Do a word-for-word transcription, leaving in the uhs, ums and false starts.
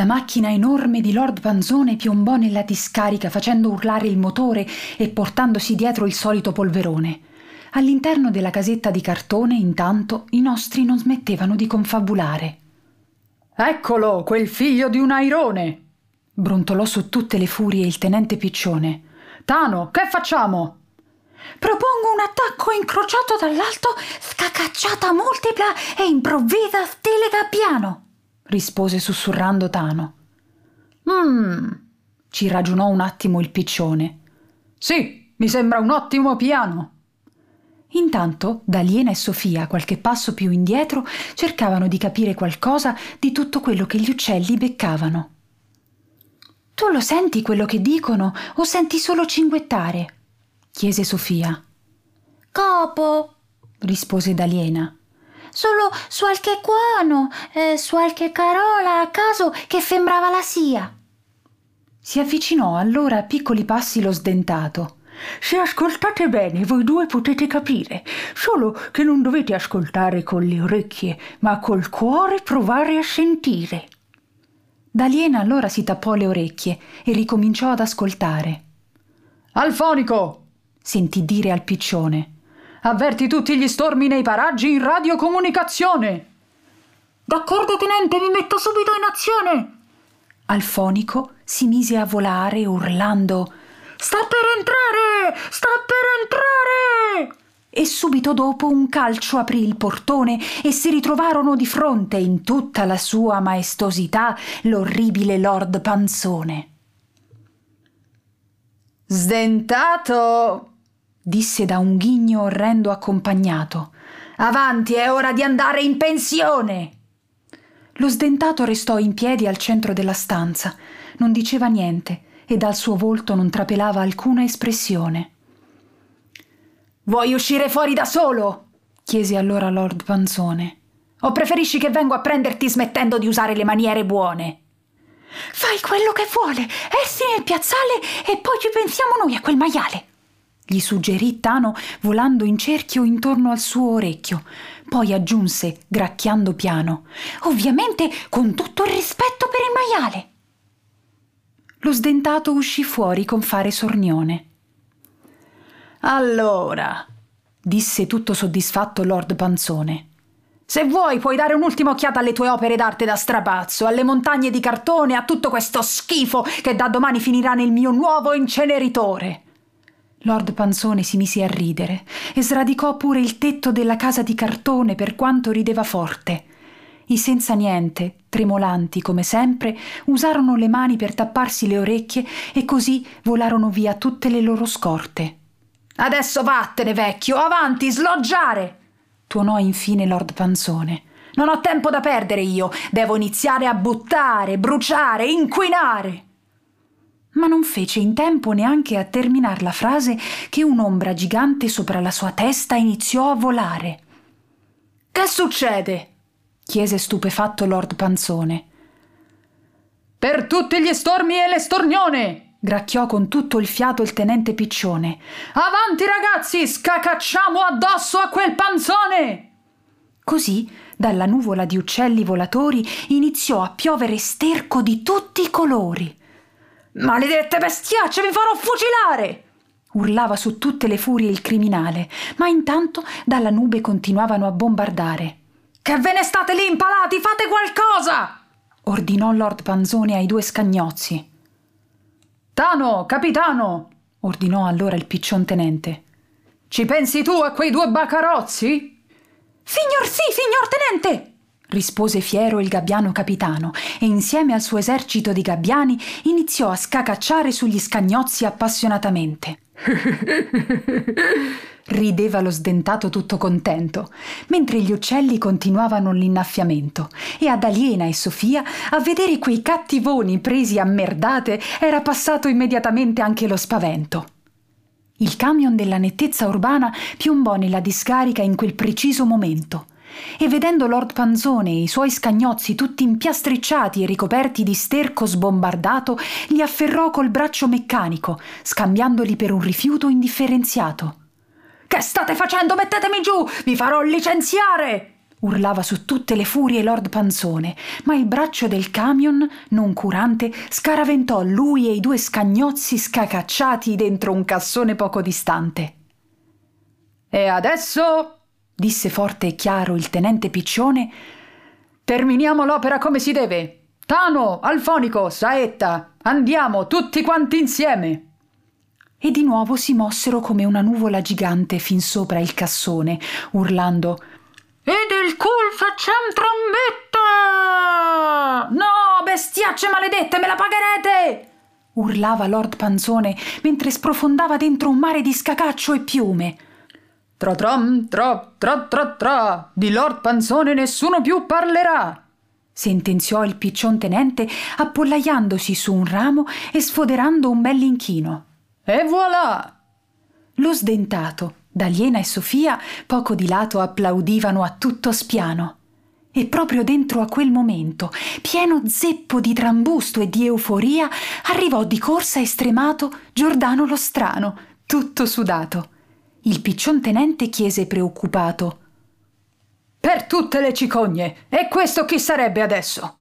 La macchina enorme di Lord Panzone piombò nella discarica facendo urlare il motore e portandosi dietro il solito polverone. All'interno della casetta di cartone, intanto, i nostri non smettevano di confabulare. «Eccolo, quel figlio di un airone!» brontolò su tutte le furie il tenente Piccione. «Tano, che facciamo?» «Propongo un attacco incrociato dall'alto, scacacciata multipla e improvvisa stile gabbiano», rispose sussurrando Tano. «Mmm», ci ragionò un attimo il Piccione. «Sì, mi sembra un ottimo piano». Intanto Daliena e Sofia, qualche passo più indietro, cercavano di capire qualcosa di tutto quello che gli uccelli beccavano. «Tu lo senti quello che dicono o senti solo cinguettare?» chiese Sofia. «Capo», rispose Daliena. «Solo su qualche quano, eh, su qualche carola a caso che sembrava la sia». Si avvicinò allora a piccoli passi lo sdentato. «Se ascoltate bene voi due potete capire, solo che non dovete ascoltare con le orecchie, ma col cuore provare a sentire». Daliena allora si tappò le orecchie e ricominciò ad ascoltare. «Alfonico!» sentì dire al Piccione. «Avverti tutti gli stormi nei paraggi in radiocomunicazione!» «D'accordo, tenente, mi metto subito in azione!» Alfonico si mise a volare urlando: «Sta per entrare! Sta per entrare!» E subito dopo un calcio aprì il portone e si ritrovarono di fronte, in tutta la sua maestosità, l'orribile Lord Panzone. «Sdentato!» disse da un ghigno orrendo accompagnato. «Avanti, è ora di andare in pensione!» Lo sdentato restò in piedi al centro della stanza. Non diceva niente e dal suo volto non trapelava alcuna espressione. «Vuoi uscire fuori da solo?» chiese allora Lord Panzone. «O preferisci che vengo a prenderti smettendo di usare le maniere buone?» «Fai quello che vuole, esci nel piazzale e poi ci pensiamo noi a quel maiale!» gli suggerì Tano, volando in cerchio intorno al suo orecchio. Poi aggiunse, gracchiando piano: «Ovviamente con tutto il rispetto per il maiale!» Lo sdentato uscì fuori con fare sornione. «Allora», disse tutto soddisfatto Lord Panzone, «se vuoi puoi dare un'ultima occhiata alle tue opere d'arte da strapazzo, alle montagne di cartone, a tutto questo schifo che da domani finirà nel mio nuovo inceneritore». Lord Panzone si mise a ridere e sradicò pure il tetto della casa di cartone, per quanto rideva forte. I senza niente, tremolanti come sempre, usarono le mani per tapparsi le orecchie e così volarono via tutte le loro scorte. «Adesso vattene, vecchio, avanti, sloggiare!» tuonò infine Lord Panzone. «Non ho tempo da perdere io, devo iniziare a buttare, bruciare, inquinare!» Ma non fece in tempo neanche a terminar la frase che un'ombra gigante sopra la sua testa iniziò a volare. «Che succede?» chiese stupefatto Lord Panzone. «Per tutti gli stormi e le stornione!» gracchiò con tutto il fiato il tenente Piccione. «Avanti ragazzi, scacacciamo addosso a quel panzone!» Così, dalla nuvola di uccelli volatori, iniziò a piovere sterco di tutti i colori. «Maledette bestiacce, vi farò fucilare!» urlava su tutte le furie il criminale, ma intanto dalla nube continuavano a bombardare. «Che ve ne state lì impalati, fate qualcosa!» ordinò Lord Panzone ai due scagnozzi. «Tano, capitano!» ordinò allora il piccion tenente. «Ci pensi tu a quei due bacarozzi?» «Signor sì, signor tenente!» rispose fiero il gabbiano capitano e insieme al suo esercito di gabbiani iniziò a scacacciare sugli scagnozzi appassionatamente. Rideva lo sdentato tutto contento, mentre gli uccelli continuavano l'innaffiamento e ad Aliena e Sofia, a vedere quei cattivoni presi a merdate, era passato immediatamente anche lo spavento. Il camion della nettezza urbana piombò nella discarica in quel preciso momento e, vedendo Lord Panzone e i suoi scagnozzi tutti impiastricciati e ricoperti di sterco sbombardato, li afferrò col braccio meccanico, scambiandoli per un rifiuto indifferenziato. «Che state facendo? Mettetemi giù! Vi farò licenziare!» Urlava su tutte le furie Lord Panzone, ma il braccio del camion, non curante, scaraventò lui e i due scagnozzi scacacciati dentro un cassone poco distante. «E adesso», disse forte e chiaro il tenente Piccione, «terminiamo l'opera come si deve. Tano, Alfonico, Saetta, andiamo tutti quanti insieme!» E di nuovo si mossero come una nuvola gigante fin sopra il cassone, urlando «Ed il cul facciam trombetta!» «No, bestiacce maledette, me la pagherete!» urlava Lord Panzone mentre sprofondava dentro un mare di scacaccio e piume. «Tra tram, tra, tra, tra, tra, di Lord Panzone nessuno più parlerà!» sentenziò il piccion tenente appollaiandosi su un ramo e sfoderando un bel inchino. «E voilà!» Lo sdentato, Daliena e Sofia, poco di lato applaudivano a tutto spiano. E proprio dentro a quel momento, pieno zeppo di trambusto e di euforia, arrivò di corsa e stremato Giordano lo Strano, tutto sudato. Il piccion tenente chiese preoccupato: «Per tutte le cicogne! E questo chi sarebbe adesso?»